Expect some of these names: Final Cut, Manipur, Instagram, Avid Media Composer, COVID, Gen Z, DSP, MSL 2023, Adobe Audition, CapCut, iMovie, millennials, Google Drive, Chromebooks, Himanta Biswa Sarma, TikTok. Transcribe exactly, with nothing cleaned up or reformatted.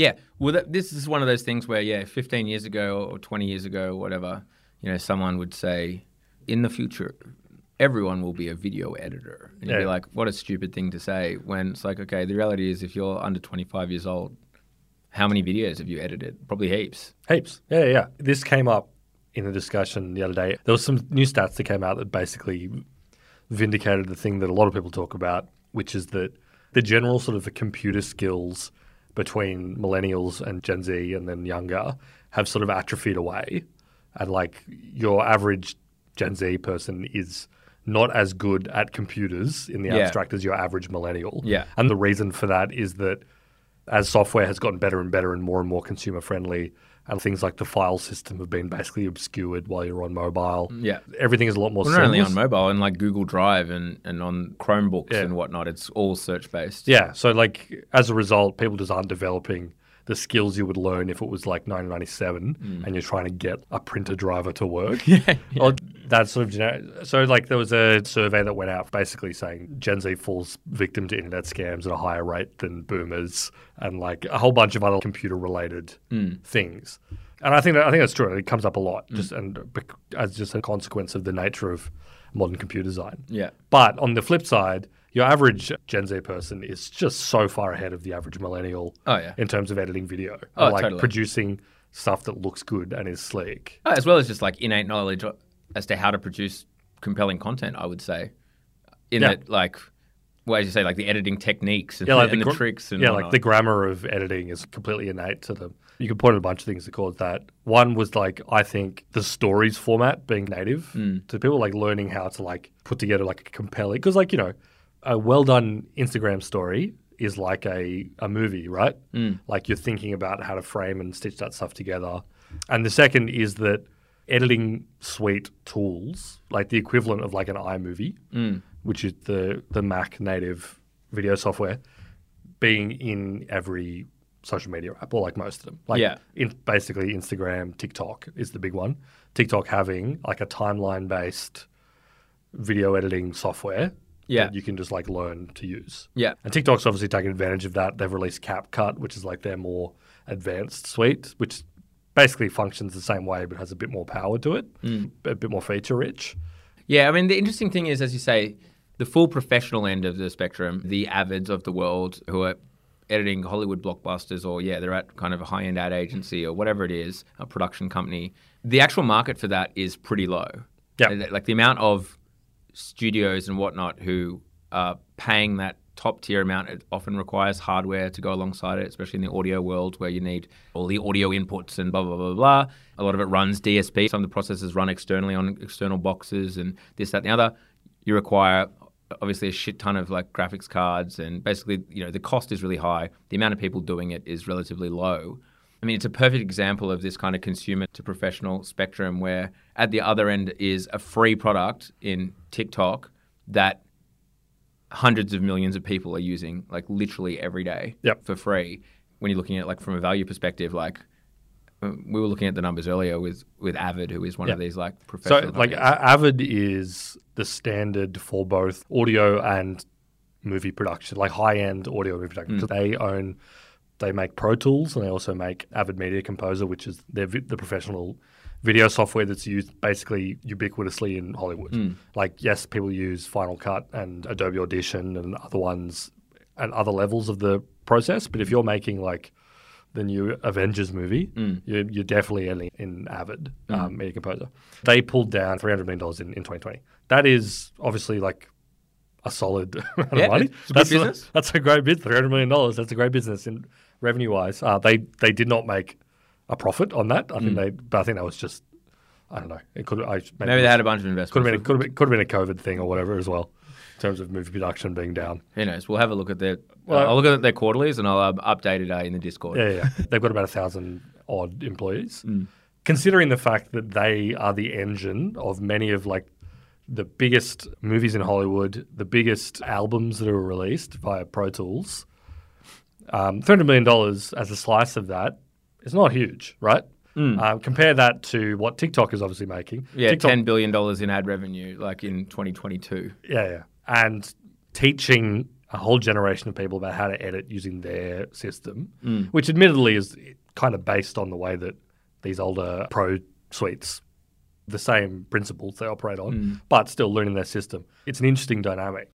Yeah. Well, th this is one of those things where, yeah, fifteen years ago or twenty years ago or whatever, you know, someone would say, in the future, everyone will be a video editor. And you'd yeah. be like, what a stupid thing to say, when it's like, okay, the reality is if you're under twenty-five years old, how many videos have you edited? Probably heaps. Heaps. Yeah, yeah. This came up in a discussion the other day. There was some new stats that came out that basically vindicated the thing that a lot of people talk about, which is that the general sort of the computer skills between millennials and Gen Z and then younger have sort of atrophied away. And like your average Gen Z person is not as good at computers in the yeah. abstract as your average millennial. Yeah. And the reason for that is that as software has gotten better and better and more and more consumer friendly, and things like the file system have been basically obscured while you're on mobile. Yeah. Everything is a lot more well, seamless. Not only on mobile, and like Google Drive and, and on Chromebooks yeah. and whatnot, it's all search-based. Yeah. So like as a result, people just aren't developing the skills you would learn if it was like nineteen ninety-seven mm. and you're trying to get a printer driver to work. yeah, yeah. Or that sort of generic. So like there was a survey that went out basically saying Gen Z falls victim to internet scams at a higher rate than boomers and like a whole bunch of other computer related mm. things. And I think that, I think that's true. It comes up a lot mm. just and as just a consequence of the nature of modern computer design. Yeah. But on the flip side, your average Gen Z person is just so far ahead of the average millennial oh, yeah. in terms of editing video. Oh, like totally. Producing stuff that looks good and is sleek. Oh, as well as just like innate knowledge as to how to produce compelling content, I would say. In yeah. that, like, well, as you say, like the editing techniques and, yeah, like and the, the tricks. And yeah, whatnot. Like the grammar of editing is completely innate to them. You could point at a bunch of things that caused that. One was like, I think the stories format being native mm. to people, like learning how to like put together like a compelling, because like, you know, a well-done Instagram story is like a, a movie, right? Mm. Like you're thinking about how to frame and stitch that stuff together. And the second is that editing suite tools, like the equivalent of like an iMovie, mm. which is the, the Mac native video software, being in every social media app or like most of them. Like yeah. in, basically Instagram, TikTok is the big one. TikTok having like a timeline-based video editing software yeah. that you can just like learn to use. Yeah. And TikTok's obviously taken advantage of that. They've released CapCut, which is like their more advanced suite, which basically functions the same way but has a bit more power to it, mm. a bit more feature rich. Yeah, I mean, the interesting thing is, as you say, the full professional end of the spectrum, the Avids of the world who are editing Hollywood blockbusters or, yeah, they're at kind of a high-end ad agency or whatever it is, a production company, the actual market for that is pretty low. Yeah. Like the amount of studios and whatnot who are paying that top tier amount. It often requires hardware to go alongside it, especially in the audio world where you need all the audio inputs and blah, blah, blah, blah. A lot of it runs D S P. Some of the processes run externally on external boxes and this, that, and the other. You require obviously a shit ton of like graphics cards and basically, you know, the cost is really high. The amount of people doing it is relatively low. I mean, it's a perfect example of this kind of consumer to professional spectrum where at the other end is a free product in TikTok that hundreds of millions of people are using like literally every day yep. for free. When you're looking at like from a value perspective, like we were looking at the numbers earlier with, with Avid, who is one yep. of these like professional. So like Avid is the standard for both audio and movie production, like high-end audio movie production. Mm. They own... They make Pro Tools and they also make Avid Media Composer, which is their vi the professional video software that's used basically ubiquitously in Hollywood. Mm. Like, yes, people use Final Cut and Adobe Audition and other ones at other levels of the process. But if you're making like the new Avengers movie, mm. you're, you're definitely in, in Avid mm. um, Media Composer. They pulled down three hundred million dollars in, in twenty twenty. That is obviously like a solid amount yeah, of money. It's a that's, good business. A, that's a great bid, three hundred million dollars. That's a great business. In, Revenue-wise, uh, they they did not make a profit on that. I mm. think they, but I think that was just, I don't know. It could I maybe, maybe they had a bunch of investors. Could have been, could have been, could have been a COVID thing or whatever as well, in terms of movie production being down. Who knows? We'll have a look at their. Well, I'll look at their quarterlies and I'll uh, update it uh, in the Discord. Yeah, yeah. They've got about a thousand odd employees. Mm. Considering the fact that they are the engine of many of like the biggest movies in Hollywood, the biggest albums that are released via Pro Tools. Um, three hundred million dollars as a slice of that is not huge, right? Mm. Um, compare that to what TikTok is obviously making. Yeah, TikTok, ten billion dollars in ad revenue, like in twenty twenty-two. Yeah, yeah. And teaching a whole generation of people about how to edit using their system, mm. which admittedly is kind of based on the way that these older pro suites, the same principles they operate on, mm. but still learning their system. It's an interesting dynamic.